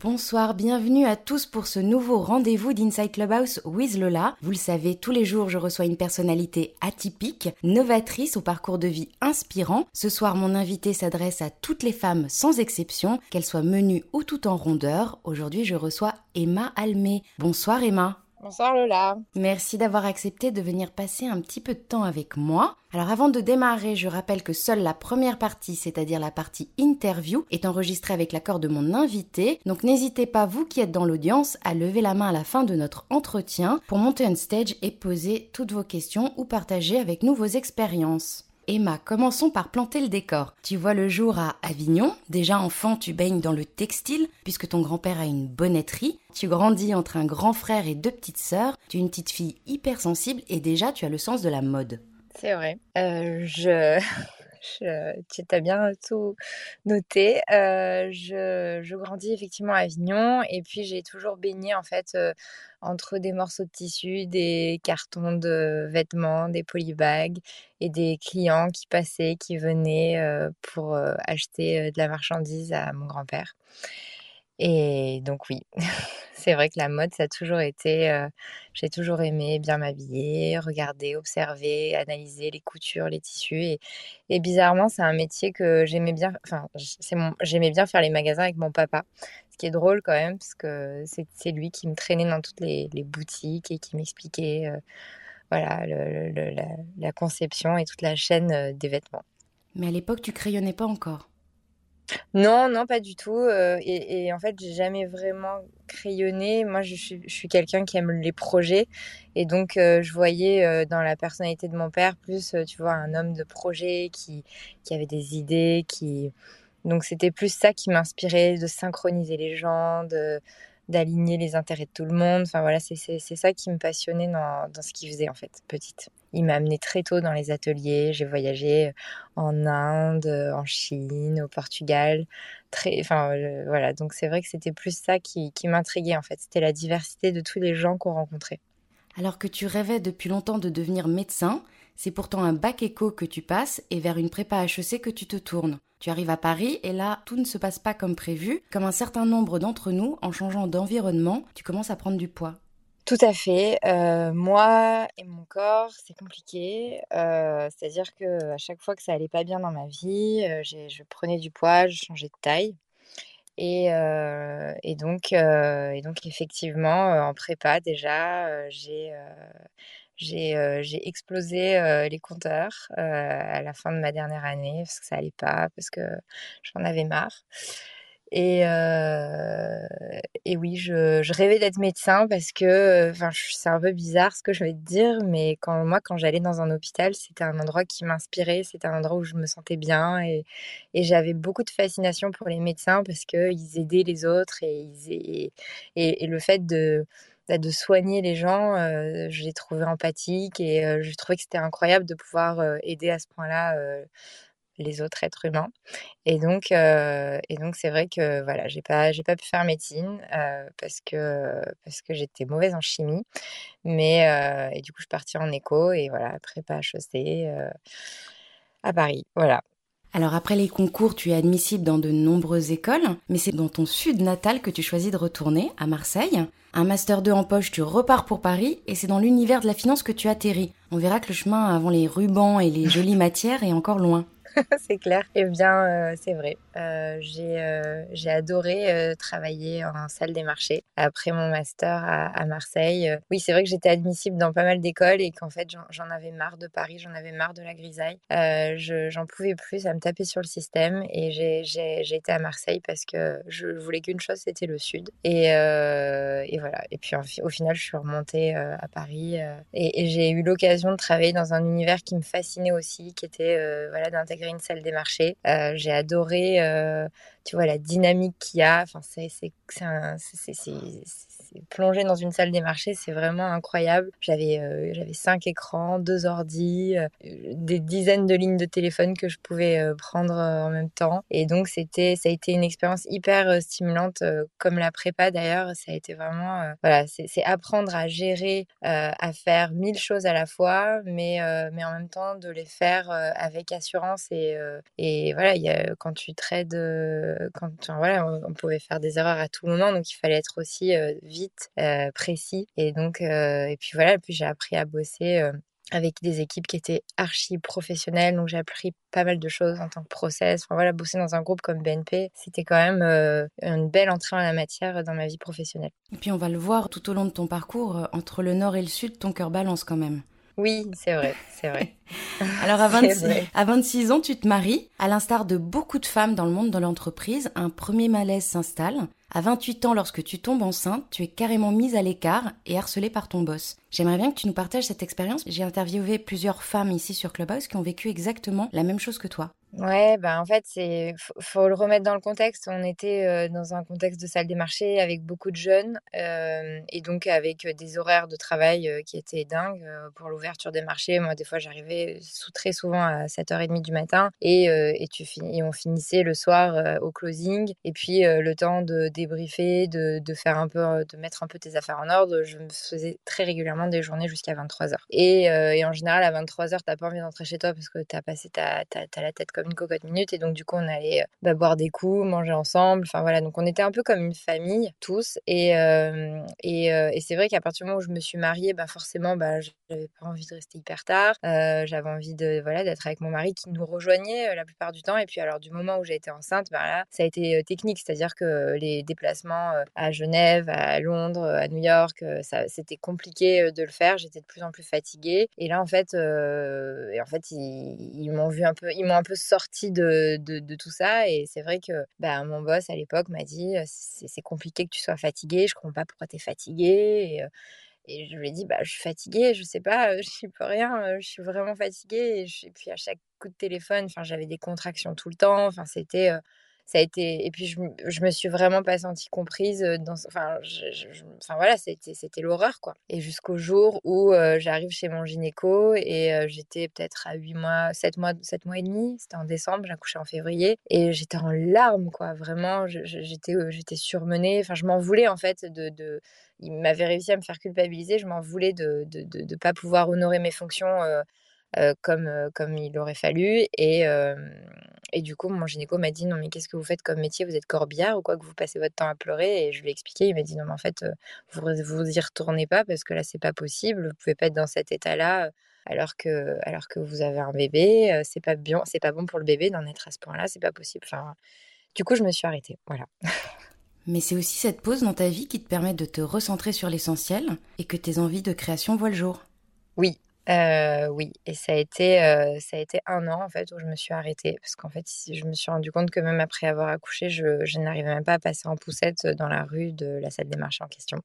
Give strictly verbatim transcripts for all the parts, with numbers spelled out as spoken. Bonsoir, bienvenue à tous pour ce nouveau rendez-vous d'Inside Clubhouse with Lola. Vous le savez, tous les jours je reçois une personnalité atypique, novatrice au parcours de vie inspirant. Ce soir, mon invité s'adresse à toutes les femmes sans exception, qu'elles soient menues ou tout en rondeur. Aujourd'hui, je reçois Emma Almé. Bonsoir Emma. Bonsoir Lola. Merci d'avoir accepté de venir passer un petit peu de temps avec moi. Alors avant de démarrer, je rappelle que seule la première partie, c'est-à-dire la partie interview, est enregistrée avec l'accord de mon invité. Donc n'hésitez pas, vous qui êtes dans l'audience, à lever la main à la fin de notre entretien pour monter on stage et poser toutes vos questions ou partager avec nous vos expériences. Emma, commençons par planter le décor. Tu vois le jour à Avignon. Déjà enfant, tu baignes dans le textile puisque ton grand-père a une bonnetterie. Tu grandis entre un grand frère et deux petites sœurs. Tu es une petite fille hypersensible et déjà tu as le sens de la mode. C'est vrai. Euh, je... je... Tu as bien tout noté. Euh, je... je grandis effectivement à Avignon et puis j'ai toujours baigné en fait... Euh... entre des morceaux de tissu, des cartons de vêtements, des polybags et des clients qui passaient, qui venaient euh, pour euh, acheter euh, de la marchandise à mon grand-père. Et donc oui, c'est vrai que la mode, ça a toujours été... Euh, j'ai toujours aimé bien m'habiller, regarder, observer, analyser les coutures, les tissus. Et, et bizarrement, c'est un métier que j'aimais bien... Enfin, c'est mon, j'aimais bien faire les magasins avec mon papa. Ce qui est drôle quand même, parce que c'est, c'est lui qui me traînait dans toutes les, les boutiques et qui m'expliquait euh, voilà, le, le, la, la conception et toute la chaîne euh, des vêtements. Mais à l'époque, tu crayonnais pas encore ? Non, non, pas du tout. Euh, et, et en fait, j'ai jamais vraiment crayonné. Moi, je suis, je suis quelqu'un qui aime les projets. Et donc, euh, je voyais euh, dans la personnalité de mon père plus, euh, tu vois, un homme de projet qui, qui avait des idées. Qui... Donc, c'était plus ça qui m'inspirait, de synchroniser les gens, de, d'aligner les intérêts de tout le monde. Enfin, voilà, c'est, c'est, c'est ça qui me passionnait dans, dans ce qu'il faisait, en fait, petite. Il m'a amenée très tôt dans les ateliers. J'ai voyagé en Inde, en Chine, au Portugal. Très, enfin, euh, voilà. Donc, c'est vrai que c'était plus ça qui, qui m'intriguait, en fait. C'était la diversité de tous les gens qu'on rencontrait. Alors que tu rêvais depuis longtemps de devenir médecin, c'est pourtant un bac éco que tu passes et vers une prépa H E C que tu te tournes. Tu arrives à Paris et là, tout ne se passe pas comme prévu. Comme un certain nombre d'entre nous, en changeant d'environnement, tu commences à prendre du poids. Tout à fait. Euh, moi et mon corps, c'est compliqué. Euh, c'est-à-dire qu'à chaque fois que ça allait pas bien dans ma vie, euh, j'ai, je prenais du poids, je changeais de taille. Et, euh, et, donc, euh, et donc, effectivement, euh, en prépa déjà, euh, j'ai, euh, j'ai, euh, j'ai explosé euh, les compteurs euh, à la fin de ma dernière année parce que ça allait pas, parce que j'en avais marre. Et, euh, et oui, je, je rêvais d'être médecin parce que, enfin, je, c'est un peu bizarre ce que je vais te dire, mais quand, moi, quand j'allais dans un hôpital, c'était un endroit qui m'inspirait, c'était un endroit où je me sentais bien et, et j'avais beaucoup de fascination pour les médecins parce qu'ils aidaient les autres et, ils, et, et, et le fait de... de soigner les gens, euh, je l'ai trouvé empathique et euh, je trouvais que c'était incroyable de pouvoir euh, aider à ce point-là euh, les autres êtres humains. Et donc, euh, et donc c'est vrai que voilà, j'ai pas, j'ai pas pu faire médecine euh, parce que parce que j'étais mauvaise en chimie. Mais euh, et du coup, je suis partie en éco et voilà, prépa H E C euh, à Paris, voilà. Alors après les concours, tu es admissible dans de nombreuses écoles, mais c'est dans ton sud natal que tu choisis de retourner, à Marseille. Un master deux en poche, tu repars pour Paris et c'est dans l'univers de la finance que tu atterris. On verra que le chemin avant les rubans et les jolies matières est encore loin. C'est clair. Eh bien, euh, c'est vrai. Euh, j'ai, euh, j'ai adoré euh, travailler en salle des marchés après mon master à, à Marseille. Euh, oui, c'est vrai que j'étais admissible dans pas mal d'écoles et qu'en fait, j'en, j'en avais marre de Paris, j'en avais marre de la grisaille. Euh, je, j'en pouvais plus, ça me tapait sur le système et j'ai, j'ai, j'ai été à Marseille parce que je voulais qu'une chose, c'était le sud. Et, euh, et voilà. Et puis, au final, je suis remontée euh, à Paris euh, et, et j'ai eu l'occasion de travailler dans un univers qui me fascinait aussi, qui était euh, voilà, d'intégrer une salle des marchés. Euh, j'ai adoré, euh, tu vois, la dynamique qu'il y a. Enfin, c'est, c'est, c'est, un, c'est, c'est, c'est plonger dans une salle des marchés, c'est vraiment incroyable. J'avais, euh, j'avais cinq écrans, deux ordi, euh, des dizaines de lignes de téléphone que je pouvais euh, prendre euh, en même temps. Et donc, c'était, ça a été une expérience hyper euh, stimulante, euh, comme la prépa d'ailleurs. Ça a été vraiment, euh, voilà, c'est, c'est apprendre à gérer, euh, à faire mille choses à la fois, mais, euh, mais en même temps de les faire euh, avec assurance. Et, euh, et voilà, y a, quand tu trades, euh, quand, enfin, voilà, on, on pouvait faire des erreurs à tout moment, donc il fallait être aussi euh, vite, euh, précis. Et donc, euh, et puis voilà, puis j'ai appris à bosser euh, avec des équipes qui étaient archi professionnelles, donc j'ai appris pas mal de choses en tant que process. Enfin voilà, bosser dans un groupe comme B N P, c'était quand même euh, une belle entrée en la matière dans ma vie professionnelle. Et puis on va le voir tout au long de ton parcours, entre le nord et le sud, ton cœur balance quand même. Oui, c'est vrai, c'est vrai. Alors à vingt-six, à vingt-six ans, tu te maries. À l'instar de beaucoup de femmes dans le monde de l'entreprise, un premier malaise s'installe. À vingt-huit ans, lorsque tu tombes enceinte, tu es carrément mise à l'écart et harcelée par ton boss. J'aimerais bien que tu nous partages cette expérience. J'ai interviewé plusieurs femmes ici sur Clubhouse qui ont vécu exactement la même chose que toi. Ouais, bah en fait, c'est faut, faut le remettre dans le contexte. On était euh, dans un contexte de salle des marchés avec beaucoup de jeunes euh, et donc avec des horaires de travail euh, qui étaient dingues euh, pour l'ouverture des marchés. Moi, des fois, j'arrivais sous, très souvent à sept heures trente du matin et, euh, et, tu, et on finissait le soir euh, au closing. Et puis, euh, le temps de débriefer, de, de, faire un peu, de mettre un peu tes affaires en ordre, je me faisais très régulièrement des journées jusqu'à vingt-trois heures. Et, euh, et en général, à vingt-trois heures, t'as pas envie d'entrer chez toi parce que t'as passé ta, ta, t'as la tête comme une cocotte minute, et donc du coup on allait bah, boire des coups, manger ensemble, enfin voilà, donc on était un peu comme une famille tous et, euh, et, euh, et c'est vrai qu'à partir du moment où je me suis mariée, bah, forcément bah, j'avais pas envie de rester hyper tard, euh, j'avais envie de, voilà, d'être avec mon mari qui nous rejoignait euh, la plupart du temps. Et puis alors du moment où j'ai été enceinte, bah, là, ça a été euh, technique, c'est-à-dire que les déplacements euh, à Genève, à Londres, à New York, euh, ça, c'était compliqué euh, de le faire, j'étais de plus en plus fatiguée. Et là en fait, euh, et en fait ils, ils m'ont vu un peu, ils m'ont un peu sortie de, de, de tout ça. Et c'est vrai que bah, mon boss à l'époque m'a dit c'est, c'est compliqué que tu sois fatiguée, je comprends pas pourquoi t'es fatiguée. Et, et je lui ai dit bah, je suis fatiguée, je sais pas, je n'y peux rien, je suis vraiment fatiguée. Et, je, et puis à chaque coup de téléphone, enfin j'avais des contractions tout le temps, enfin c'était euh, ça a été. Et puis je, je me suis vraiment pas sentie comprise dans, enfin, je, je, enfin voilà, c'était c'était l'horreur quoi. Et jusqu'au jour où euh, j'arrive chez mon gynéco et euh, j'étais peut-être à huit mois sept mois sept mois et demi, c'était en décembre, j'accouchais en février, et j'étais en larmes quoi, vraiment je, j'étais euh, j'étais surmenée, enfin je m'en voulais en fait de, de il m'avait réussi à me faire culpabiliser, je m'en voulais de de de, de pas pouvoir honorer mes fonctions euh, Euh, comme, euh, comme il aurait fallu. Et, euh, et du coup mon gynéco m'a dit non mais qu'est-ce que vous faites comme métier, vous êtes corbillard ou quoi, que vous passez votre temps à pleurer? Et je lui ai expliqué, il m'a dit non mais en fait euh, vous, vous y retournez pas parce que là c'est pas possible, vous pouvez pas être dans cet état là alors que, alors que vous avez un bébé, euh, c'est pas bien, c'est pas bon pour le bébé d'en être à ce point là, c'est pas possible. Enfin, du coup je me suis arrêtée, voilà. Mais c'est aussi cette pause dans ta vie qui te permet de te recentrer sur l'essentiel et que tes envies de création voient le jour. Oui. Euh, oui, et ça a été euh, ça a été un an en fait où je me suis arrêtée parce qu'en fait je me suis rendu compte que même après avoir accouché, je, je n'arrivais même pas à passer en poussette dans la rue de la salle des marchés en question.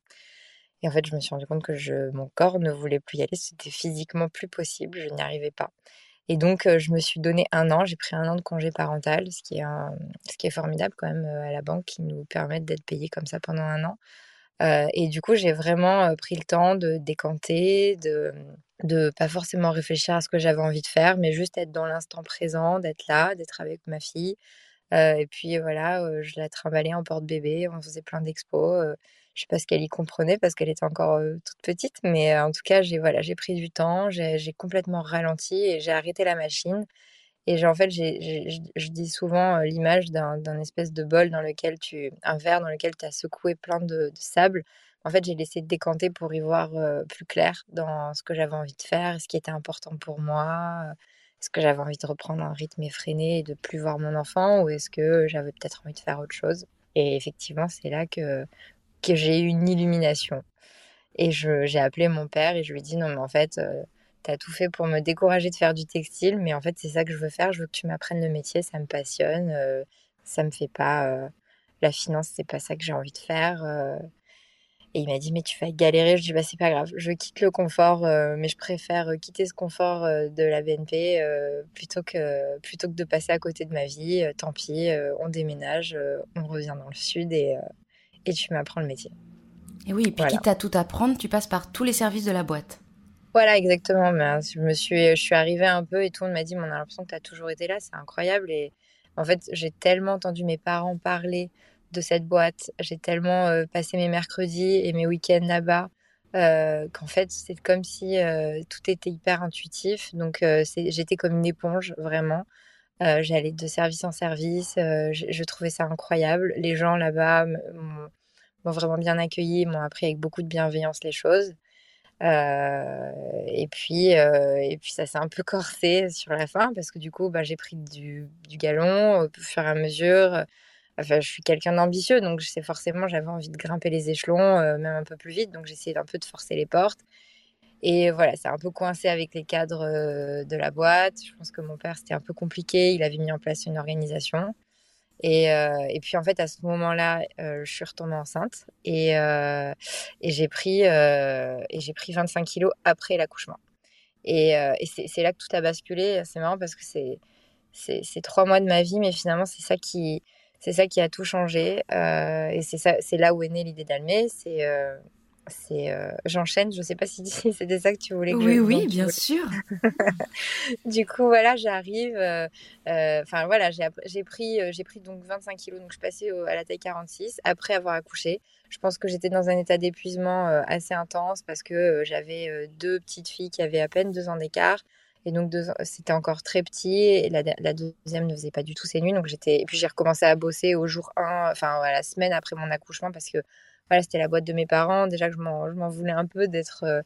Et en fait je me suis rendu compte que je, mon corps ne voulait plus y aller, c'était physiquement plus possible, je n'y arrivais pas. Et donc euh, je me suis donné un an, j'ai pris un an de congé parental, ce qui est un, ce qui est formidable quand même euh, à la banque qui nous permettent d'être payés comme ça pendant un an. Euh, et du coup, j'ai vraiment euh, pris le temps de décanter, de de pas forcément réfléchir à ce que j'avais envie de faire, mais juste être dans l'instant présent, d'être là, d'être avec ma fille. Euh, et puis voilà, euh, je la trimballais en porte-bébé, on faisait plein d'expos. Euh, je sais pas ce qu'elle y comprenait parce qu'elle était encore euh, toute petite, mais euh, en tout cas, j'ai voilà, j'ai pris du temps, j'ai, j'ai complètement ralenti et j'ai arrêté la machine. Et j'ai, en fait, j'ai, j'ai, je dis souvent euh, l'image d'un, d'un espèce de bol dans lequel tu... Un verre dans lequel tu as secoué plein de, de sable. En fait, j'ai laissé décanter pour y voir euh, plus clair dans ce que j'avais envie de faire, ce qui était important pour moi. Est-ce que j'avais envie de reprendre un rythme effréné et de plus voir mon enfant, ou est-ce que j'avais peut-être envie de faire autre chose? Et effectivement, c'est là que, que j'ai eu une illumination. Et je, j'ai appelé mon père et je lui ai dit « Non, mais en fait... Euh, t'as tout fait pour me décourager de faire du textile, mais en fait, c'est ça que je veux faire. Je veux que tu m'apprennes le métier, ça me passionne, euh, ça me fait pas... Euh, la finance, c'est pas ça que j'ai envie de faire. Euh. » Et il m'a dit « Mais tu vas galérer. » Je dis « Bah, c'est pas grave, je quitte le confort, euh, mais je préfère quitter ce confort euh, de la B N P euh, plutôt, que, plutôt que de passer à côté de ma vie. Euh, tant pis, euh, on déménage, euh, on revient dans le sud et, euh, et tu m'apprends le métier. » Et oui, et puis voilà. Quitte à tout apprendre, tu passes par tous les services de la boîte. Voilà, exactement. Mais je, me suis, je suis arrivée un peu et tout le monde m'a dit « mais on a l'impression que tu as toujours été là, c'est incroyable ». Et en fait, j'ai tellement entendu mes parents parler de cette boîte, j'ai tellement euh, passé mes mercredis et mes week-ends là-bas, euh, qu'en fait, c'est comme si euh, tout était hyper intuitif. Donc, euh, c'est, j'étais comme une éponge, vraiment. Euh, j'allais de service en service, euh, je, je trouvais ça incroyable. Les gens là-bas m'ont, m'ont vraiment bien accueilli, m'ont appris avec beaucoup de bienveillance les choses. Euh, et puis, euh, et puis ça s'est un peu corsé sur la fin parce que du coup, bah, j'ai pris du, du galon au fur et à mesure. Enfin, je suis quelqu'un d'ambitieux, donc je sais forcément, j'avais envie de grimper les échelons, euh, même un peu plus vite. Donc j'essayais un peu de forcer les portes. Et voilà, c'est un peu coincé avec les cadres de la boîte. Je pense que mon père, c'était un peu compliqué. Il avait mis en place une organisation. Et, euh, et puis, en fait, à ce moment-là, euh, je suis retombée enceinte. Et, euh, et, j'ai pris, euh, et j'ai pris vingt-cinq kilos après l'accouchement. Et, euh, et c'est, c'est là que tout a basculé. C'est marrant parce que c'est, c'est, c'est trois mois de ma vie, mais finalement, c'est ça qui, c'est ça qui a tout changé. Euh, et c'est, ça, c'est là où est née l'idée d'Almé. C'est... Euh, C'est, euh, j'enchaîne, je ne sais pas si c'était ça que tu voulais que oui, je... Oui, oui, bien sûr. Du coup, voilà, j'arrive. Enfin, euh, euh, voilà, j'ai, j'ai, pris, euh, j'ai pris donc vingt-cinq kilos. Donc, je passais au, à la taille quarante-six après avoir accouché. Je pense que j'étais dans un état d'épuisement euh, assez intense parce que euh, j'avais euh, deux petites filles qui avaient à peine deux ans d'écart. Et donc, deux ans, c'était encore très petit. Et la, la deuxième ne faisait pas du tout ses nuits. Donc, j'étais... Et puis, j'ai recommencé à bosser au jour un, enfin, à la semaine après mon accouchement parce que voilà, c'était la boîte de mes parents. Déjà que je m'en, je m'en voulais un peu d'être, euh,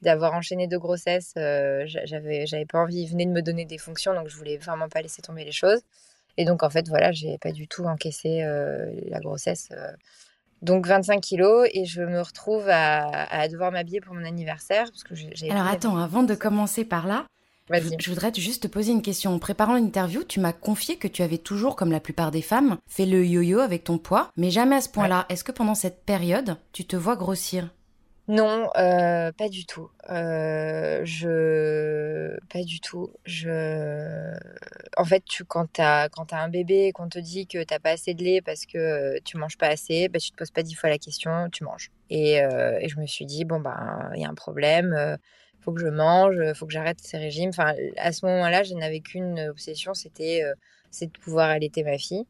d'avoir enchaîné deux grossesses. Euh, j'avais, j'avais pas envie. Ils venaient de me donner des fonctions, donc je voulais vraiment pas laisser tomber les choses. Et donc en fait, voilà, j'ai pas du tout encaissé euh, la grossesse. Euh. Donc vingt-cinq kilos et je me retrouve à, à devoir m'habiller pour mon anniversaire parce que j'ai. j'ai Alors attends, avant de commencer par là, je, je voudrais juste te poser une question. En préparant l'interview, tu m'as confié que tu avais toujours, comme la plupart des femmes, fait le yo-yo avec ton poids, mais jamais à ce point-là. Ouais. Est-ce que pendant cette période, tu te vois grossir ? Non, euh, pas du tout. Euh, je, pas du tout. Je, en fait, tu quand t'as quand t'as un bébé et qu'on te dit que t'as pas assez de lait parce que tu manges pas assez, bah tu te poses pas dix fois la question, tu manges. Et, euh, et je me suis dit bon ben il y a un problème. Euh, faut que je mange, faut que j'arrête ces régimes. Enfin, à ce moment-là, je n'avais qu'une obsession, c'était, euh, c'est de pouvoir allaiter ma fille.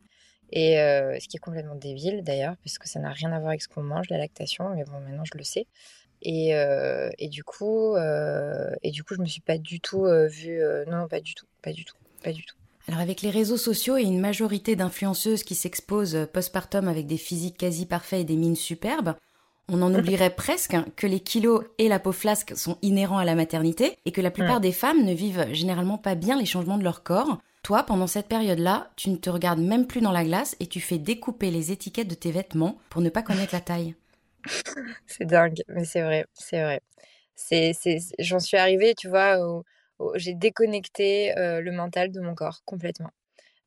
Et euh, ce qui est complètement débile, d'ailleurs, parce que ça n'a rien à voir avec ce qu'on mange, la lactation. Mais bon, maintenant, je le sais. Et, euh, et, du, coup, euh, et du coup, je ne me suis pas du tout euh, vue... Euh, non, pas du tout, pas du tout, pas du tout. Alors, avec les réseaux sociaux et une majorité d'influenceuses qui s'exposent postpartum avec des physiques quasi parfaits et des mines superbes, on en oublierait presque que les kilos et la peau flasque sont inhérents à la maternité et que la plupart des femmes ne vivent généralement pas bien les changements de leur corps. Toi, pendant cette période-là, tu ne te regardes même plus dans la glace et tu fais découper les étiquettes de tes vêtements pour ne pas connaître la taille. C'est dingue, mais c'est vrai, c'est vrai. C'est, c'est, j'en suis arrivée, tu vois, où, où j'ai déconnecté euh, le mental de mon corps complètement.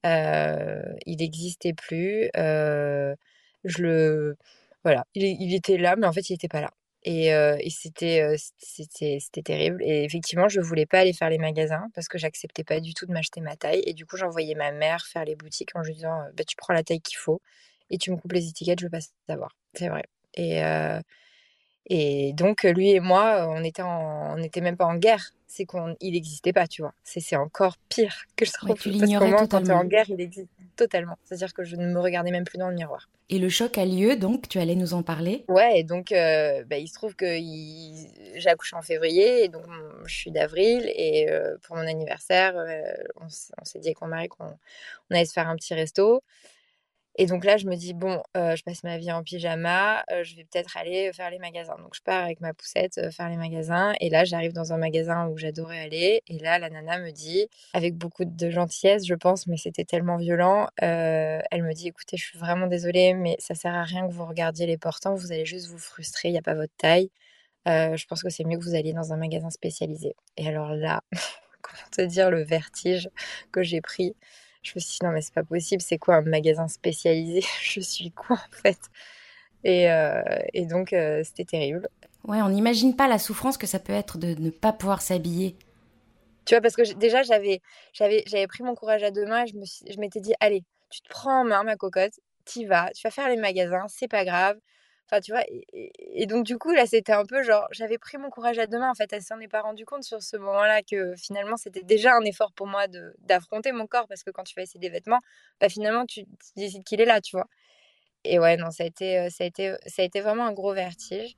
Euh, il n'existait plus. Euh, je le... Voilà, il, il était là, mais en fait, il n'était pas là. Et, euh, et c'était, euh, c'était, c'était terrible. Et effectivement, je ne voulais pas aller faire les magasins parce que je n'acceptais pas du tout de m'acheter ma taille. Et du coup, j'envoyais ma mère faire les boutiques en lui disant bah, « tu prends la taille qu'il faut et tu me coupes les étiquettes, je ne veux pas savoir. » C'est vrai. Et, euh, et donc, lui et moi, on était en, on n'était même pas en guerre. C'est qu'il n'existait pas, tu vois. C'est, c'est encore pire que je trouve. Ouais, tu l'ignorais totalement. Quand tu es en guerre, il existe totalement. C'est-à-dire que je ne me regardais même plus dans le miroir. Et le choc a lieu, donc tu allais nous en parler. Ouais, et donc euh, bah, il se trouve que il... j'ai accouché en février, et donc je suis d'avril, et euh, pour mon anniversaire, euh, on, s- on s'est dit avec mon mari qu'on on allait se faire un petit resto. Et donc là, je me dis, bon, euh, je passe ma vie en pyjama, euh, je vais peut-être aller faire les magasins. Donc, je pars avec ma poussette euh, faire les magasins. Et là, j'arrive dans un magasin où j'adorais aller. Et là, la nana me dit, avec beaucoup de gentillesse, je pense, mais c'était tellement violent. Euh, elle me dit, écoutez, je suis vraiment désolée, mais ça sert à rien que vous regardiez les portants. Vous allez juste vous frustrer, il n'y a pas votre taille. Euh, je pense que c'est mieux que vous alliez dans un magasin spécialisé. Et alors là, comment te dire le vertige que j'ai pris. Je me suis dit, non, mais c'est pas possible, c'est quoi un magasin spécialisé ? Je suis quoi, en fait ? Et, euh, et donc, euh, c'était terrible. Ouais, on n'imagine pas la souffrance que ça peut être de ne pas pouvoir s'habiller. Tu vois, parce que j- déjà, j'avais, j'avais, j'avais pris mon courage à deux mains et je, me suis, je m'étais dit, allez, tu te prends en main, ma cocotte, t'y vas, tu vas faire les magasins, c'est pas grave. Enfin, tu vois, et, et donc du coup, là, c'était un peu genre, j'avais pris mon courage à deux mains. En fait, elle s'en est pas rendue compte sur ce moment-là que finalement, c'était déjà un effort pour moi de, d'affronter mon corps, parce que quand tu vas essayer des vêtements, bah finalement, tu, tu décides qu'il est là, tu vois. Et ouais, non, ça a été, ça a été, ça a été vraiment un gros vertige.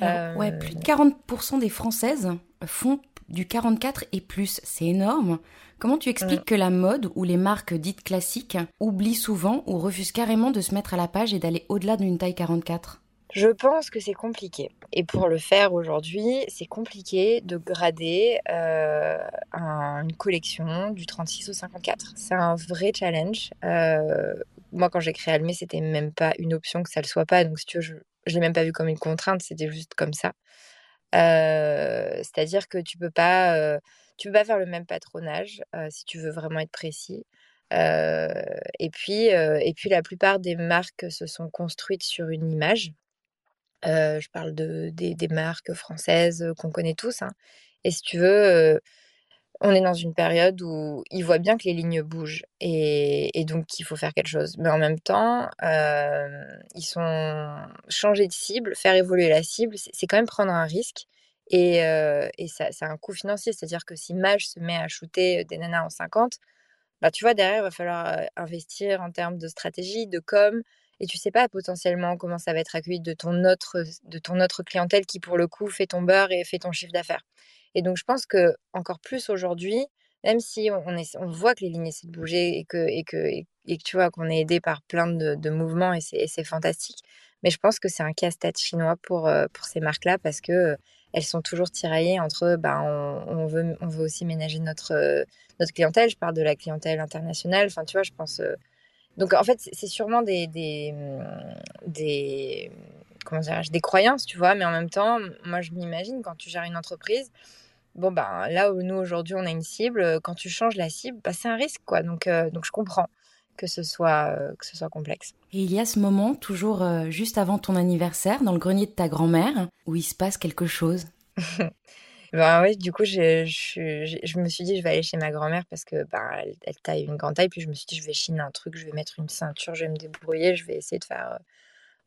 Alors, euh... ouais, plus de quarante pour cent des Françaises font du quarante-quatre et plus, c'est énorme. Comment tu expliques mmh. que la mode ou les marques dites classiques oublient souvent ou refusent carrément de se mettre à la page et d'aller au-delà d'une taille quarante-quatre ? Je pense que c'est compliqué. Et pour le faire aujourd'hui, c'est compliqué de grader euh, un, une collection du trente-six au cinquante-quatre. C'est un vrai challenge. Euh, moi, quand j'ai créé Almé, c'était même pas une option que ça le soit pas. Donc, si tu veux, je, je l'ai même pas vu comme une contrainte. C'était juste comme ça. Euh, c'est-à-dire que tu peux pas, euh, tu peux pas faire le même patronage euh, si tu veux vraiment être précis. Euh, et puis, euh, et puis la plupart des marques se sont construites sur une image. Euh, je parle de des, des marques françaises qu'on connaît tous. Hein. Et si tu veux, euh, on est dans une période où ils voient bien que les lignes bougent et, et donc il faut faire quelque chose. Mais en même temps, euh, ils sont changer de cible, faire évoluer la cible, c'est, c'est quand même prendre un risque. Et, euh, et ça, ça a un coût financier, c'est-à-dire que si Maje se met à shooter des nanas en cinquante, bah tu vois, derrière, il va falloir investir en termes de stratégie, de com. Et tu sais pas potentiellement comment ça va être accueilli de ton autre, de ton autre clientèle qui, pour le coup, fait ton beurre et fait ton chiffre d'affaires. Et donc, je pense que encore plus aujourd'hui, même si on, est, on voit que les lignes essaient de bouger et que, et que, et, et que tu vois qu'on est aidé par plein de, de mouvements et c'est, et c'est fantastique, mais je pense que c'est un casse-tête chinois pour, pour ces marques-là parce que elles sont toujours tiraillées entre ben, on, on, veut, on veut aussi ménager notre, notre clientèle. Je parle de la clientèle internationale. Enfin, tu vois, je pense... Donc, en fait, c'est sûrement des, des, des, comment dirais-je, des croyances, tu vois. Mais en même temps, moi, je m'imagine, quand tu gères une entreprise, bon, ben, là où nous, aujourd'hui, on a une cible, quand tu changes la cible, ben, c'est un risque, quoi. Donc, euh, donc je comprends que ce soit, euh, que ce soit complexe. Et il y a ce moment, toujours euh, juste avant ton anniversaire, dans le grenier de ta grand-mère, où il se passe quelque chose. Ben oui, du coup, je, je, je, je me suis dit, je vais aller chez ma grand-mère parce que ben, elle, elle taille une grande taille. Puis je me suis dit, je vais chiner un truc, je vais mettre une ceinture, je vais me débrouiller, je vais essayer de faire...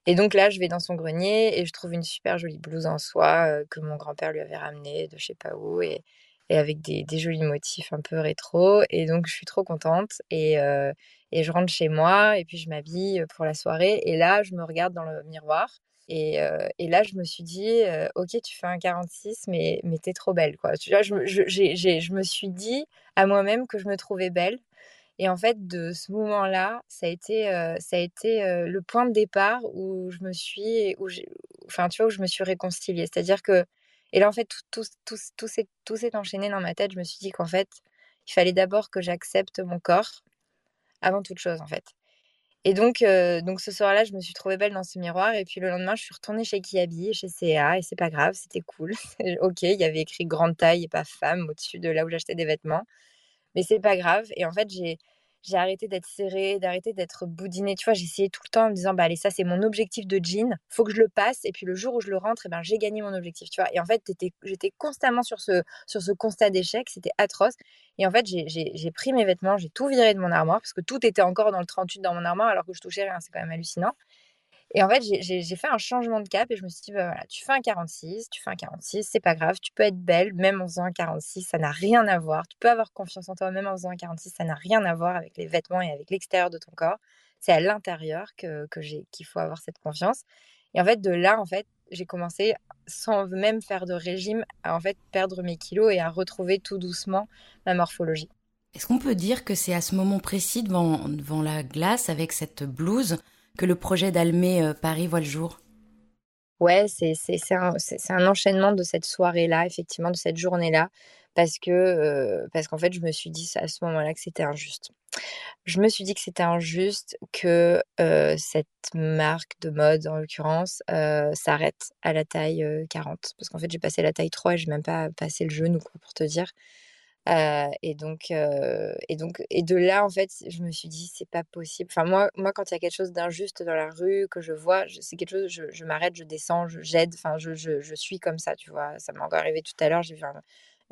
Et donc là, je vais dans son grenier et je trouve une super jolie blouse en soie euh, que mon grand-père lui avait ramenée de je sais pas où et, et avec des, des jolis motifs un peu rétro. Et donc, je suis trop contente et, euh, et je rentre chez moi et puis je m'habille pour la soirée. Et là, je me regarde dans le miroir. Et, euh, et là, je me suis dit, euh, ok, tu fais un quarante-six, mais, mais t'es trop belle, quoi. Tu vois, je, je, j'ai, j'ai, je me suis dit à moi-même que je me trouvais belle. Et en fait, de ce moment-là, ça a été, euh, ça a été euh, le point de départ où je me suis, où j'ai, enfin, tu vois, où je me suis réconciliée. C'est-à-dire que, et là, en fait, tout, tout, tout, tout, s'est, tout s'est enchaîné dans ma tête. Je me suis dit qu'en fait, il fallait d'abord que j'accepte mon corps avant toute chose, en fait. Et donc, euh, donc ce soir-là, je me suis trouvée belle dans ce miroir. Et puis le lendemain, je suis retournée chez Kiabi, chez C et A. Et c'est pas grave, c'était cool. Ok, il y avait écrit grande taille et pas femme au-dessus de là où j'achetais des vêtements. Mais c'est pas grave. Et en fait, j'ai, j'ai arrêté d'être serrée, d'arrêter d'être boudinée. Tu vois, j'essayais tout le temps en me disant, bah allez, ça c'est mon objectif de jean. Faut que je le passe. Et puis le jour où je le rentre, eh ben, j'ai gagné mon objectif. Tu vois. Et en fait, j'étais constamment sur ce, sur ce constat d'échec. C'était atroce. Et en fait, j'ai, j'ai, j'ai pris mes vêtements, j'ai tout viré de mon armoire parce que tout était encore dans le trente-huit dans mon armoire alors que je touchais rien. C'est quand même hallucinant. Et en fait, j'ai, j'ai, j'ai fait un changement de cap et je me suis dit, bah voilà, tu fais un quarante-six, tu fais un quarante-six, c'est pas grave, tu peux être belle même en faisant un quarante-six, ça n'a rien à voir. Tu peux avoir confiance en toi même en faisant un quarante-six, ça n'a rien à voir avec les vêtements et avec l'extérieur de ton corps. C'est à l'intérieur que, que j'ai, qu'il faut avoir cette confiance. Et en fait, de là, en fait, j'ai commencé, sans même faire de régime, à en fait perdre mes kilos et à retrouver tout doucement ma morphologie. Est-ce qu'on peut dire que c'est à ce moment précis, devant, devant la glace, avec cette blouse, que le projet d'Almé Paris voit le jour ? Ouais, c'est, c'est, c'est, un, c'est, c'est un enchaînement de cette soirée-là, effectivement, de cette journée-là, parce que, euh, parce qu'en fait, je me suis dit à ce moment-là que c'était injuste. Je me suis dit que c'était injuste que euh, cette marque de mode, en l'occurrence, euh, s'arrête à la taille euh, quarante. Parce qu'en fait, j'ai passé la taille trois et je n'ai même pas passé le jeune ou quoi pour te dire. Euh, et, donc, euh, et, donc, et de là, en fait, je me suis dit, c'est pas possible. Enfin, moi, moi quand il y a quelque chose d'injuste dans la rue, que je vois, je, c'est quelque chose, je, je m'arrête, je descends, je, j'aide, enfin, je, je, je suis comme ça, tu vois. Ça m'est encore arrivé tout à l'heure, j'ai vu un...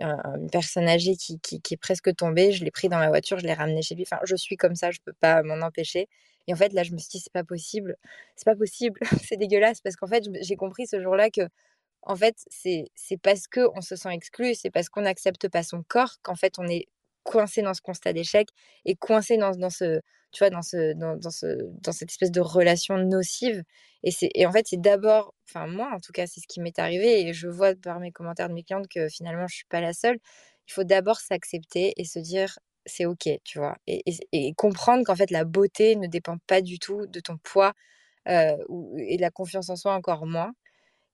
une personne âgée qui, qui, qui est presque tombée, je l'ai pris dans ma voiture, je l'ai ramenée chez lui. Enfin, je suis comme ça, je peux pas m'en empêcher. Et en fait, là, je me suis dit, c'est pas possible, c'est pas possible, c'est dégueulasse. Parce qu'en fait, j'ai compris ce jour-là que, en fait, c'est, c'est parce qu'on se sent exclu, c'est parce qu'on n'accepte pas son corps qu'en fait, on est coincé dans ce constat d'échec et coincé dans, dans ce... tu vois, dans, ce, dans, dans, ce, dans cette espèce de relation nocive. Et, c'est, et en fait, c'est d'abord, enfin moi en tout cas, c'est ce qui m'est arrivé, et je vois par mes commentaires de mes clientes que finalement, je ne suis pas la seule. Il faut d'abord s'accepter et se dire, c'est OK, tu vois. Et, et, et comprendre qu'en fait, la beauté ne dépend pas du tout de ton poids euh, et de la confiance en soi encore moins.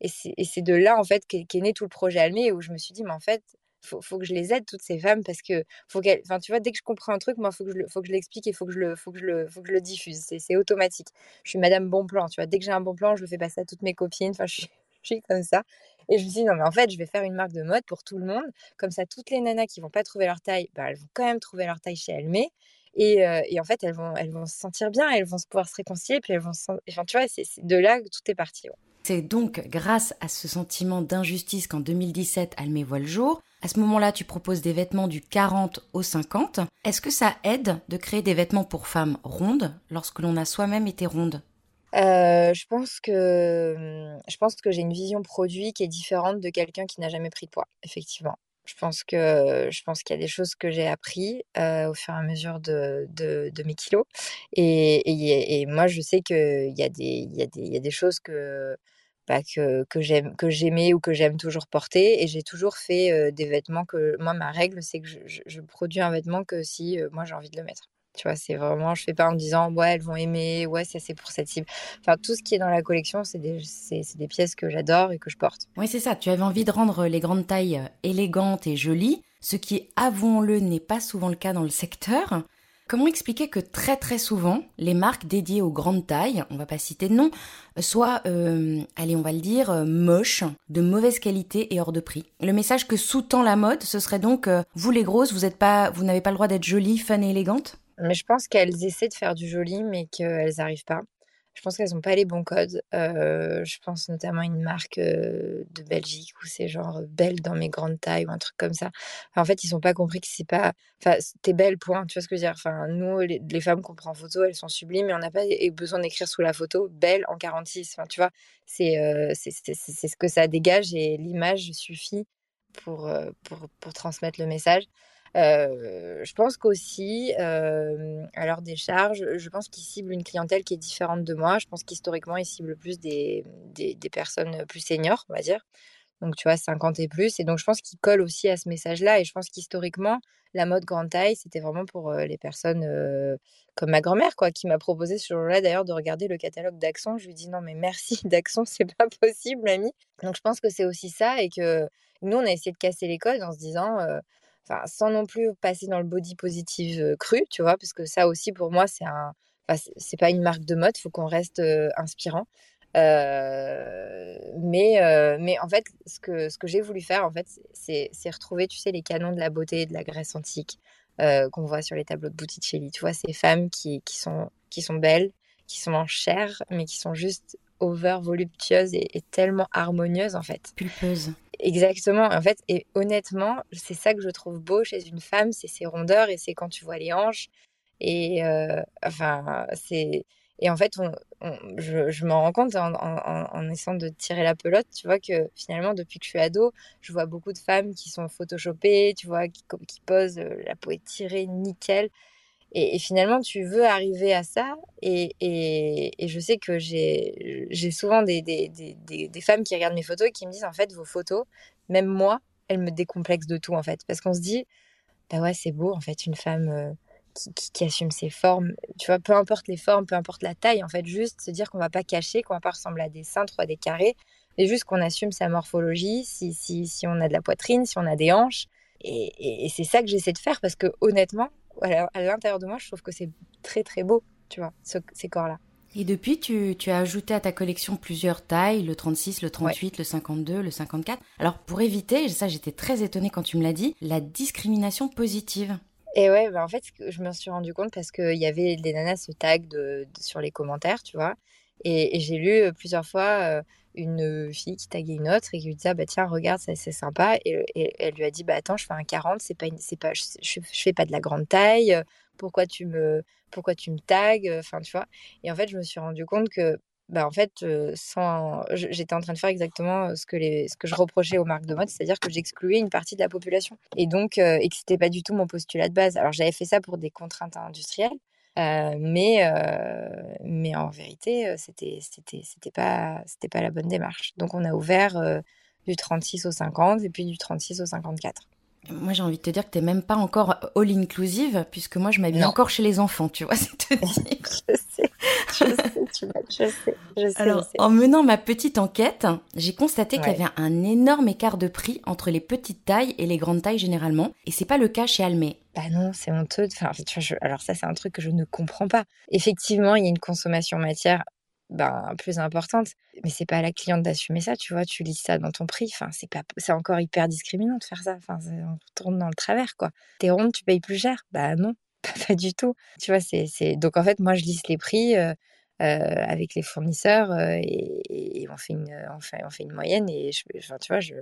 Et c'est, et c'est de là, en fait, qu'est, qu'est né tout le projet Almé, où je me suis dit, mais en fait... Faut, faut que je les aide toutes ces femmes parce que faut qu'elles, enfin tu vois, dès que je comprends un truc, moi faut que je le, faut que je l'explique et faut que je le, faut que je le, faut que je le diffuse. C'est, c'est automatique. Je suis Madame Bon Plan, tu vois. Dès que j'ai un bon plan, je le fais passer à toutes mes copines. Enfin, je suis, je suis comme ça. Et je me dis non mais en fait, je vais faire une marque de mode pour tout le monde. Comme ça, toutes les nanas qui vont pas trouver leur taille, bah elles vont quand même trouver leur taille chez Almé. Et, euh, et en fait, elles vont, elles vont se sentir bien, elles vont pouvoir se réconcilier, puis elles vont, se... enfin tu vois, c'est, c'est de là que tout est parti. Ouais. C'est donc grâce à ce sentiment d'injustice qu'en deux mille dix-sept, Almé voit le jour. À ce moment-là, tu proposes des vêtements du quarante au cinquante. Est-ce que ça aide de créer des vêtements pour femmes rondes lorsque l'on a soi-même été ronde ? Euh, je pense que, je pense que j'ai une vision produit qui est différente de quelqu'un qui n'a jamais pris de poids, effectivement. Je pense que je pense qu'il y a des choses que j'ai appris euh, au fur et à mesure de, de, de mes kilos. Et, et, et moi, je sais qu'il y a des, il y a des, il y a des choses que, bah, que, que, j'aime, que j'aimais ou que j'aime toujours porter. Et j'ai toujours fait euh, des vêtements que... Moi, ma règle, c'est que je, je, je produis un vêtement que si euh, moi, j'ai envie de le mettre. Tu vois, c'est vraiment... Je fais pas en me disant, ouais, elles vont aimer, ouais, ça, c'est pour cette cible. Enfin, tout ce qui est dans la collection, c'est des, c'est, c'est des pièces que j'adore et que je porte. Oui, c'est ça. Tu avais envie de rendre les grandes tailles élégantes et jolies, ce qui, avouons-le, n'est pas souvent le cas dans le secteur. Comment expliquer que très, très souvent, les marques dédiées aux grandes tailles, on va pas citer de nom, soient, euh, allez, on va le dire, moches, de mauvaise qualité et hors de prix. Le message que sous-tend la mode, ce serait donc, euh, vous les grosses, vous êtes pas, vous n'avez pas le droit d'être jolies, fun et élégantes ? Mais je pense qu'elles essaient de faire du joli, mais qu'elles n'arrivent pas. Je pense qu'elles n'ont pas les bons codes. Euh, je pense notamment à une marque euh, de Belgique où c'est genre « belle dans mes grandes tailles » ou un truc comme ça. Enfin, en fait, ils n'ont pas compris que c'est pas... Enfin, t'es belle, point. Tu vois ce que je veux dire ? Enfin, nous, les, les femmes qu'on prend en photo, elles sont sublimes et on n'a pas besoin d'écrire sous la photo « belle en quarante-six ». Enfin, tu vois, c'est, euh, c'est, c'est, c'est, c'est ce que ça dégage et l'image suffit pour, pour, pour transmettre le message. Euh, je pense qu'aussi, euh, à leur décharge, je pense qu'ils ciblent une clientèle qui est différente de moi. Je pense qu'historiquement, ils ciblent plus des, des, des personnes plus seniors, on va dire. Donc, tu vois, cinquante et plus. Et donc, je pense qu'ils collent aussi à ce message-là. Et je pense qu'historiquement, la mode grande taille, c'était vraiment pour euh, les personnes euh, comme ma grand-mère, quoi, qui m'a proposé ce jour-là, d'ailleurs, de regarder le catalogue d'Axon. Je lui dis non, mais merci, d'Axon, c'est pas possible, mamie. Donc, je pense que c'est aussi ça. Et que nous, on a essayé de casser les codes en se disant... Euh, Enfin, sans non plus passer dans le body positive euh, cru, tu vois, parce que ça aussi, pour moi, c'est un... Enfin, c'est pas une marque de mode, il faut qu'on reste euh, inspirant. Euh... Mais, euh, mais en fait, ce que, ce que j'ai voulu faire, en fait, c'est, c'est retrouver, tu sais, les canons de la beauté et de la Grèce antique euh, qu'on voit sur les tableaux de Botticelli. Tu vois, ces femmes qui, qui, sont, qui sont belles, qui sont en chair, mais qui sont juste over voluptueuses et, et tellement harmonieuses, en fait. Pulpeuses. Exactement, en fait, et honnêtement, c'est ça que je trouve beau chez une femme, c'est ses rondeurs et c'est quand tu vois les hanches. Et, euh, enfin, c'est... et en fait, on, on, je, je m'en rends compte en, en, en essayant de tirer la pelote, tu vois, que finalement, depuis que je suis ado, je vois beaucoup de femmes qui sont photoshopées, tu vois, qui, qui posent, la peau est tirée, nickel. Et, et finalement, tu veux arriver à ça. Et, et, et je sais que j'ai, j'ai souvent des, des, des, des, des femmes qui regardent mes photos et qui me disent, en fait, vos photos, même moi, elles me décomplexent de tout, en fait. Parce qu'on se dit, bah ouais, c'est beau, en fait, une femme euh, qui, qui, qui assume ses formes. Tu vois, peu importe les formes, peu importe la taille, en fait, juste se dire qu'on va pas cacher, qu'on va pas ressembler à des seins, trois des carrés, mais juste qu'on assume sa morphologie, si, si, si on a de la poitrine, si on a des hanches. Et, et, et c'est ça que j'essaie de faire parce que, honnêtement, à l'intérieur de moi, je trouve que c'est très très beau, tu vois, ce, ces corps-là. Et depuis, tu, tu as ajouté à ta collection plusieurs tailles, le trente-six, le trente-huit, ouais. Le cinquante-deux, le cinquante-quatre. Alors, pour éviter, ça j'étais très étonnée quand tu me l'as dit, la discrimination positive. Et ouais, bah en fait, je me suis rendu compte parce qu'il y avait des nanas se tag de, de, sur les commentaires, tu vois. Et, et j'ai lu plusieurs fois... Euh, une fille qui taguait une autre et qui lui disait ah, bah tiens regarde ça c'est sympa et, et elle lui a dit bah attends je fais un quarante c'est pas une, c'est pas je, je fais pas de la grande taille pourquoi tu me pourquoi tu me tagues enfin tu vois et en fait je me suis rendu compte que bah en fait sans j'étais en train de faire exactement ce que les ce que je reprochais aux marques de mode, c'est-à-dire que j'excluais une partie de la population et donc euh, et que c'était pas du tout mon postulat de base. Alors j'avais fait ça pour des contraintes industrielles. Euh, mais euh, mais en vérité c'était c'était c'était pas c'était pas la bonne démarche. Donc on a ouvert euh, du trente-six au cinquante et puis du trente-six au cinquante-quatre. Moi j'ai envie de te dire que t'es même pas encore all inclusive puisque moi je m'habille non. encore chez les enfants, tu vois, c'est te dire. je sais, je sais, tu vois, je sais, je sais. Alors je sais. En menant ma petite enquête, j'ai constaté ouais. qu'il y avait un énorme écart de prix entre les petites tailles et les grandes tailles généralement, et c'est pas le cas chez Almé. Bah non, c'est honteux. Enfin, tu vois, je... alors ça c'est un truc que je ne comprends pas. Effectivement, il y a une consommation matière. Ben, plus importante, mais c'est pas à la cliente d'assumer ça, tu vois, tu lis ça dans ton prix, enfin, c'est, pas, c'est encore hyper discriminant de faire ça, enfin, on tourne dans le travers, quoi. T'es ronde, tu payes plus cher, bah ben, non, pas, pas du tout, tu vois, c'est, c'est... donc en fait, moi, je lisse les prix euh, euh, avec les fournisseurs euh, et, et on, fait une, on, fait, on fait une moyenne et, je, enfin, tu vois, je,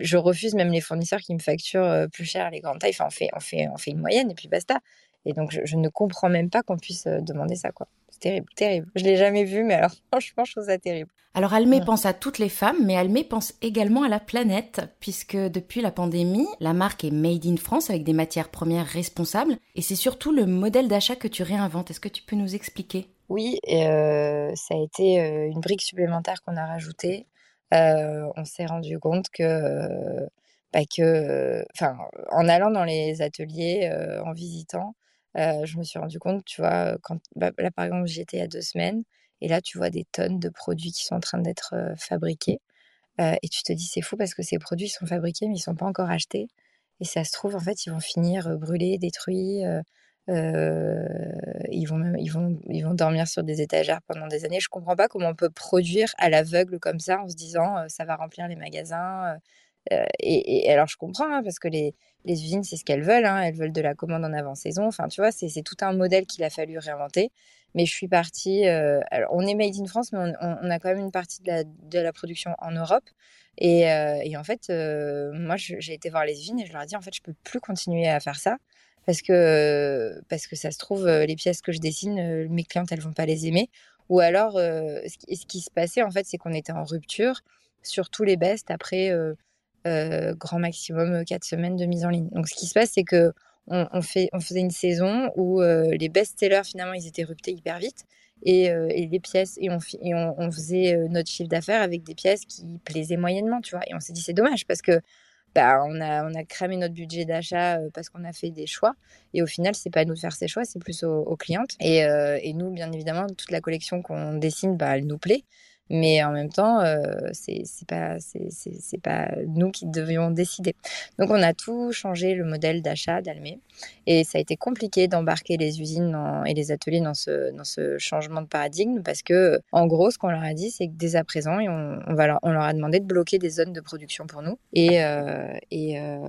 je refuse même les fournisseurs qui me facturent plus cher les grandes tailles, enfin, on fait, on fait, on fait une moyenne et puis basta. Et donc, je, je ne comprends même pas qu'on puisse demander ça, quoi. C'est terrible, terrible. Je ne l'ai jamais vu, mais alors franchement, je trouve ça terrible. Alors, Almé ouais. pense à toutes les femmes, mais Almé pense également à la planète, puisque depuis la pandémie, la marque est made in France avec des matières premières responsables, et c'est surtout le modèle d'achat que tu réinventes. Est-ce que tu peux nous expliquer ? Oui, et euh, ça a été une brique supplémentaire qu'on a rajoutée. Euh, on s'est rendu compte que... Euh, bah que enfin, en allant dans les ateliers, euh, en visitant, Euh, je me suis rendu compte, tu vois, quand, bah, là par exemple j'y étais il y a deux semaines et là tu vois des tonnes de produits qui sont en train d'être euh, fabriqués euh, et tu te dis c'est fou parce que ces produits sont fabriqués mais ils sont pas encore achetés et ça se trouve en fait ils vont finir euh, brûlés, détruits, euh, euh, ils vont même, ils vont, ils vont dormir sur des étagères pendant des années. Je comprends pas comment on peut produire à l'aveugle comme ça en se disant euh, ça va remplir les magasins. Euh, Euh, et, et alors je comprends hein, parce que les, les usines c'est ce qu'elles veulent hein, elles veulent de la commande en avant-saison, enfin tu vois c'est, c'est tout un modèle qu'il a fallu réinventer, mais je suis partie euh, alors on est made in France mais on, on, on a quand même une partie de la, de la production en Europe et, euh, et en fait euh, moi je, j'ai été voir les usines et je leur ai dit en fait je peux plus continuer à faire ça parce que, parce que ça se trouve les pièces que je dessine mes clientes elles vont pas les aimer ou alors euh, ce, qui, ce qui se passait en fait c'est qu'on était en rupture sur tous les bests après euh, Euh, grand maximum quatre semaines de mise en ligne. Donc ce qui se passe c'est que on, on, fait, on faisait une saison où euh, les best-sellers finalement ils étaient ruptés hyper vite et, euh, et les pièces et, on, et on, on faisait notre chiffre d'affaires avec des pièces qui plaisaient moyennement tu vois et on s'est dit c'est dommage parce que bah, on, a, on a cramé notre budget d'achat parce qu'on a fait des choix et au final c'est pas à nous de faire ces choix c'est plus aux, aux clientes et, euh, et nous bien évidemment toute la collection qu'on dessine bah, elle nous plaît. Mais en même temps, euh, c'est, c'est pas, c'est, c'est, c'est pas nous qui devions décider. Donc, on a tout changé le modèle d'achat d'Almé. Et ça a été compliqué d'embarquer les usines dans, et les ateliers dans ce, dans ce changement de paradigme parce que, en gros, ce qu'on leur a dit, c'est que dès à présent, on, on, va leur, on leur a demandé de bloquer des zones de production pour nous. Et, euh, et, euh,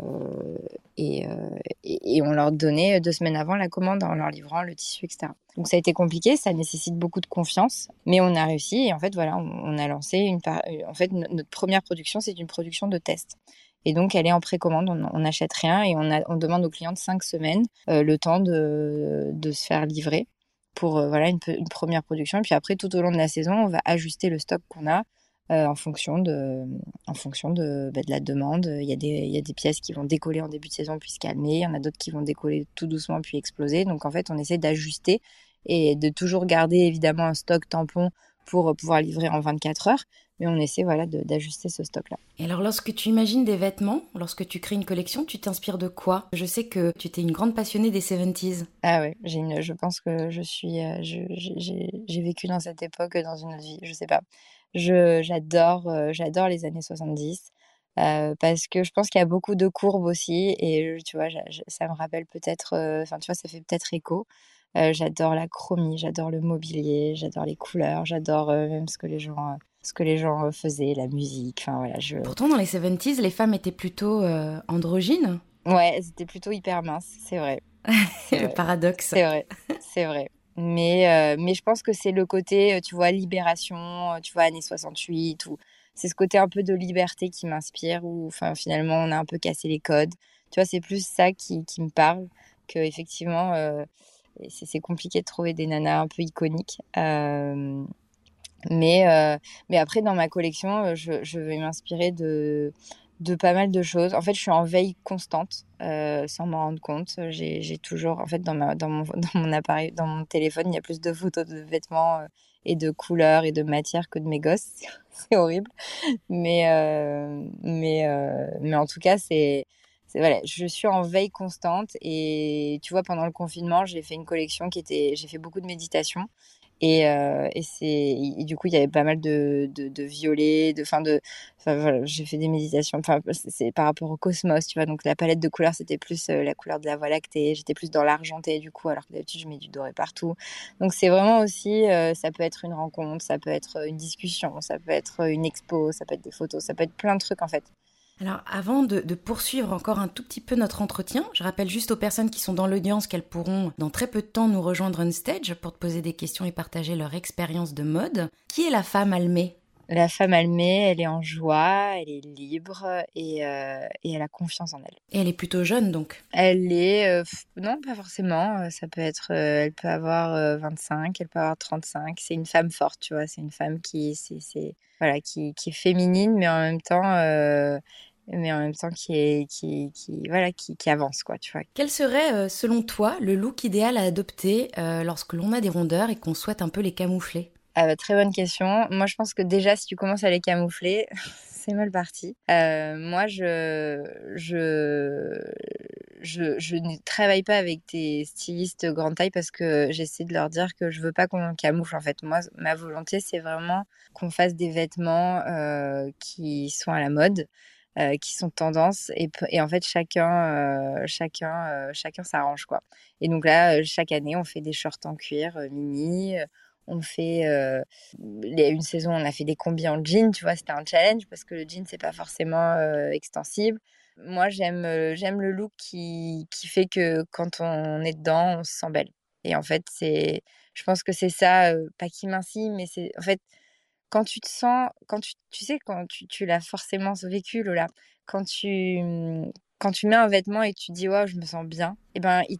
et, euh, et, et on leur donnait deux semaines avant la commande en leur livrant le tissu, et cetera. Donc ça a été compliqué, ça nécessite beaucoup de confiance, mais on a réussi et en fait voilà, on, on a lancé une par... en fait no- notre première production, c'est une production de test. Et donc elle est en précommande, on n'achète rien et on, a, on demande aux clientes cinq semaines euh, le temps de, de se faire livrer pour euh, voilà une, une première production. Et puis après tout au long de la saison, on va ajuster le stock qu'on a euh, en fonction de en fonction de, bah, de la demande. Il y a des il y a des pièces qui vont décoller en début de saison puis se calmer, il y en a d'autres qui vont décoller tout doucement puis exploser. Donc en fait on essaie d'ajuster et de toujours garder évidemment un stock tampon pour pouvoir livrer en vingt-quatre heures. Mais on essaie voilà, de, d'ajuster ce stock-là. Et alors, lorsque tu imagines des vêtements, lorsque tu crées une collection, tu t'inspires de quoi ? Je sais que tu étais une grande passionnée des soixante-dix. Ah oui, j'ai une, je pense que je suis, je, j'ai, j'ai vécu dans cette époque, dans une autre vie, je sais pas. Je, j'adore, euh, j'adore les années soixante-dix. Euh, parce que je pense qu'il y a beaucoup de courbes aussi et tu vois, je, je, ça me rappelle peut-être, enfin euh, tu vois, ça fait peut-être écho. Euh, j'adore la chromie, j'adore le mobilier, j'adore les couleurs, j'adore euh, même ce que les gens, euh, ce que les gens euh, faisaient, la musique, enfin voilà. Je... Pourtant dans les soixante-dix, les femmes étaient plutôt euh, androgynes. Ouais, elles étaient plutôt hyper minces, c'est vrai. C'est, c'est vrai. Le paradoxe. C'est vrai, c'est vrai. Mais, euh, mais je pense que c'est le côté, tu vois, libération, tu vois, années soixante-huit. Ou... C'est ce côté un peu de liberté qui m'inspire, où enfin, finalement, on a un peu cassé les codes. Tu vois, c'est plus ça qui, qui me parle, qu'effectivement, euh, c'est, c'est compliqué de trouver des nanas un peu iconiques. Euh, mais, euh, mais après, dans ma collection, je, je vais m'inspirer de... de pas mal de choses. En fait, je suis en veille constante, euh, sans m'en rendre compte. J'ai, j'ai toujours, en fait, dans, ma, dans, mon, dans mon appareil, dans mon téléphone, il y a plus de photos de vêtements euh, et de couleurs et de matières que de mes gosses. C'est horrible. Mais, euh, mais, euh, mais en tout cas, c'est, c'est, voilà, je suis en veille constante. Et tu vois, pendant le confinement, j'ai fait une collection qui était... J'ai fait beaucoup de méditation. Et, euh, et, c'est, et du coup, il y avait pas mal de, de, de violets, de, fin de, fin, voilà, j'ai fait des méditations, enfin, c'est, c'est par rapport au cosmos, tu vois, donc la palette de couleurs, c'était plus euh, la couleur de la Voie lactée, j'étais plus dans l'argenté, du coup, alors que d'habitude, je mets du doré partout. Donc, c'est vraiment aussi, euh, ça peut être une rencontre, ça peut être une discussion, ça peut être une expo, ça peut être des photos, ça peut être plein de trucs, en fait. Alors, avant de, de poursuivre encore un tout petit peu notre entretien, je rappelle juste aux personnes qui sont dans l'audience qu'elles pourront, dans très peu de temps, nous rejoindre on stage pour te poser des questions et partager leur expérience de mode. Qui est la femme Almé ? La femme Almé, elle est en joie, elle est libre et, euh, et elle a confiance en elle. Et elle est plutôt jeune, donc ? Elle est... Euh, non, pas forcément. Ça peut être... Euh, elle peut avoir euh, vingt-cinq, elle peut avoir trente-cinq. C'est une femme forte, tu vois. C'est une femme qui, c'est, c'est, voilà, qui, qui est féminine, mais en même temps... Euh, mais en même temps qui, est, qui, qui, voilà, qui, qui avance, quoi, tu vois. Quel serait, selon toi, le look idéal à adopter euh, lorsque l'on a des rondeurs et qu'on souhaite un peu les camoufler ? Ah bah, très bonne question. Moi, je pense que déjà, si tu commences à les camoufler, c'est mal parti. Euh, moi, je, je, je, je ne travaille pas avec des stylistes grande taille parce que j'essaie de leur dire que je ne veux pas qu'on camoufle. En fait, moi, ma volonté, c'est vraiment qu'on fasse des vêtements euh, qui sont à la mode. Euh, qui sont tendance et, et en fait chacun euh, chacun euh, chacun s'arrange, quoi. Et donc là euh, chaque année on fait des shorts en cuir euh, mini, euh, on fait euh, les, une saison on a fait des combis en jean, tu vois, c'était un challenge parce que le jean c'est pas forcément euh, extensible. Moi j'aime euh, j'aime le look qui qui fait que quand on est dedans on se sent belle. Et en fait c'est, je pense que c'est ça, euh, pas qui mincit, mais c'est en fait quand tu te sens, quand tu, tu sais, quand tu, tu l'as forcément vécu, Lola, quand tu, quand tu mets un vêtement et que tu dis, waouh, je me sens bien, et ben, il,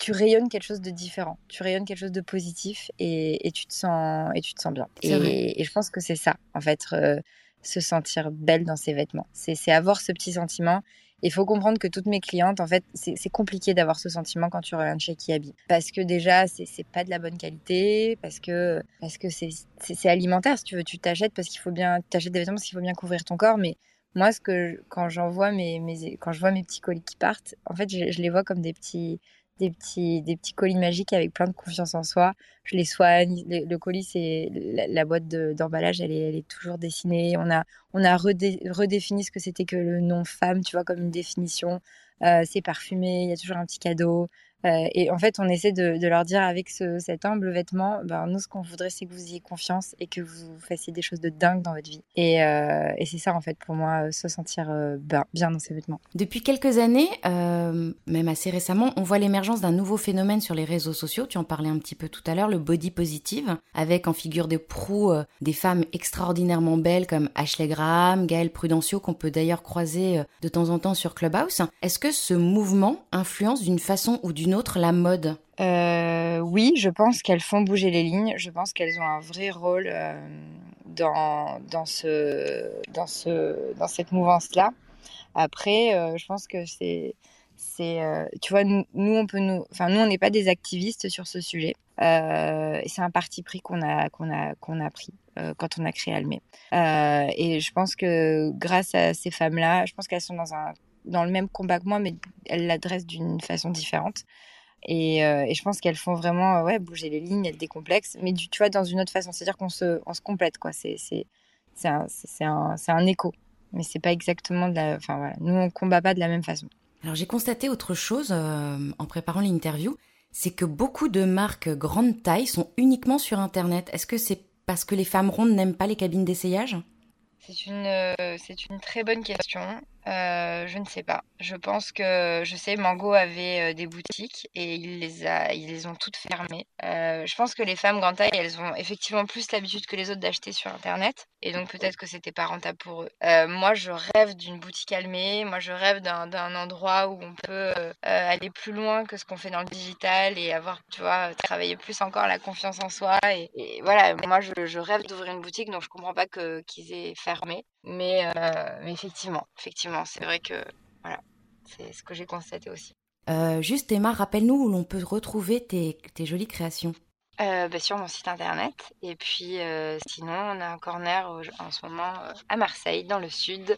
tu rayonnes quelque chose de différent, tu rayonnes quelque chose de positif et, et, tu, te sens, et tu te sens bien. Et, et je pense que c'est ça, en fait, euh, se sentir belle dans ses vêtements. C'est, c'est avoir ce petit sentiment. Il faut comprendre que toutes mes clientes, en fait, c'est, c'est compliqué d'avoir ce sentiment quand tu reviens de chez Kiabi. Parce que déjà, c'est, c'est pas de la bonne qualité, parce que, parce que c'est, c'est, c'est alimentaire, si tu veux. Tu t'achètes, parce qu'il faut bien, tu t'achètes des vêtements parce qu'il faut bien couvrir ton corps. Mais moi, ce que, quand, j'envoie mes, mes, quand je vois mes petits colis qui partent, en fait, je, je les vois comme des petits, des, petits, des petits colis magiques avec plein de confiance en soi. Je les soigne. Le, le colis, c'est la, la boîte de, d'emballage, elle est, elle est toujours dessinée. On a... On a redé- redéfini ce que c'était que le nom femme, tu vois, comme une définition. Euh, c'est parfumé, il y a toujours un petit cadeau. Euh, et en fait, on essaie de, de leur dire avec ce, cet humble vêtement, ben, nous, ce qu'on voudrait, c'est que vous ayez confiance et que vous fassiez des choses de dingue dans votre vie. Et, euh, et c'est ça, en fait, pour moi, euh, se sentir euh, ben, bien dans ses vêtements. Depuis quelques années, euh, même assez récemment, on voit l'émergence d'un nouveau phénomène sur les réseaux sociaux. Tu en parlais un petit peu tout à l'heure, le body positive, avec en figure de proue euh, des femmes extraordinairement belles comme Ashley Graham, Gaëlle Prudencio, qu'on peut d'ailleurs croiser de temps en temps sur Clubhouse. Est-ce que ce mouvement influence d'une façon ou d'une autre la mode ? Euh, oui, je pense qu'elles font bouger les lignes. Je pense qu'elles ont un vrai rôle euh, dans, dans, ce, dans, ce, dans cette mouvance-là. Après, euh, je pense que c'est... c'est euh, tu vois, nous, nous, on peut nous, enfin, nous, on n'est pas des activistes sur ce sujet. Euh, c'est un parti pris qu'on a, qu'on a, qu'on a pris. Quand on a créé Almé. Euh, et je pense que grâce à ces femmes-là, je pense qu'elles sont dans, un, dans le même combat que moi, mais elles l'adressent d'une façon différente. Et, euh, et je pense qu'elles font vraiment ouais, bouger les lignes, elles décomplexent, mais du, tu vois, dans une autre façon. C'est-à-dire qu'on se, on se complète, quoi. C'est, c'est, c'est, un, c'est, un, c'est un écho. Mais c'est pas exactement de la... Enfin, voilà. Nous, on combat pas de la même façon. Alors, j'ai constaté autre chose euh, en préparant l'interview, c'est que beaucoup de marques grande taille sont uniquement sur Internet. Est-ce que c'est parce que les femmes rondes n'aiment pas les cabines d'essayage ? C'est une, euh, c'est une très bonne question. Euh, je ne sais pas. Je pense que, je sais, Mango avait euh, des boutiques et il les a, ils les ont toutes fermées. Euh, je pense que les femmes grand taille, elles ont effectivement plus l'habitude que les autres d'acheter sur Internet. Et donc peut-être que c'était pas rentable pour eux. Euh, moi, je rêve d'une boutique Almé. Moi, je rêve d'un, d'un endroit où on peut euh, aller plus loin que ce qu'on fait dans le digital et avoir, tu vois, travailler plus encore la confiance en soi. Et, et voilà, moi, je, je rêve d'ouvrir une boutique, donc je comprends pas que, qu'ils aient fermé. Mais, euh, mais effectivement, effectivement, c'est vrai que voilà, c'est ce que j'ai constaté aussi. Euh, juste Emma, rappelle-nous où l'on peut retrouver tes, tes jolies créations. Euh, bah sur mon site internet, et puis euh, sinon on a un corner au, en ce moment euh, à Marseille, dans le sud,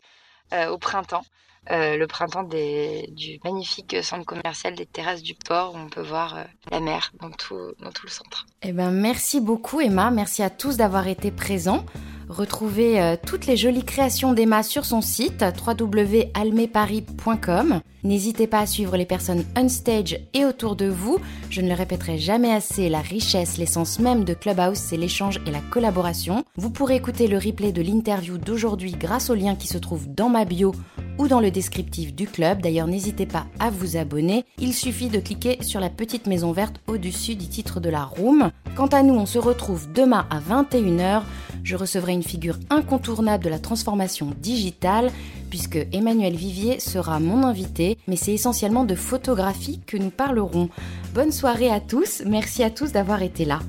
euh, au printemps. Euh, le printemps des, du magnifique centre commercial des Terrasses du Port où on peut voir euh, la mer dans tout, dans tout le centre. Eh ben, merci beaucoup Emma, merci à tous d'avoir été présents. Retrouvez euh, toutes les jolies créations d'Emma sur son site w w w point almé paris point com. N'hésitez pas à suivre les personnes on stage et autour de vous. Je ne le répéterai jamais assez, la richesse, l'essence même de Clubhouse, c'est l'échange et la collaboration. Vous pourrez écouter le replay de l'interview d'aujourd'hui grâce au lien qui se trouve dans ma bio ou dans le descriptif du club. D'ailleurs, n'hésitez pas à vous abonner. Il suffit de cliquer sur la petite maison verte au-dessus du titre de la room. Quant à nous, on se retrouve demain à vingt et une heures. Je recevrai une figure incontournable de la transformation digitale puisque Emmanuel Vivier sera mon invité, mais c'est essentiellement de photographie que nous parlerons. Bonne soirée à tous. Merci à tous d'avoir été là.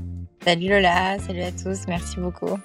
Salut Lola, salut à tous. Merci beaucoup.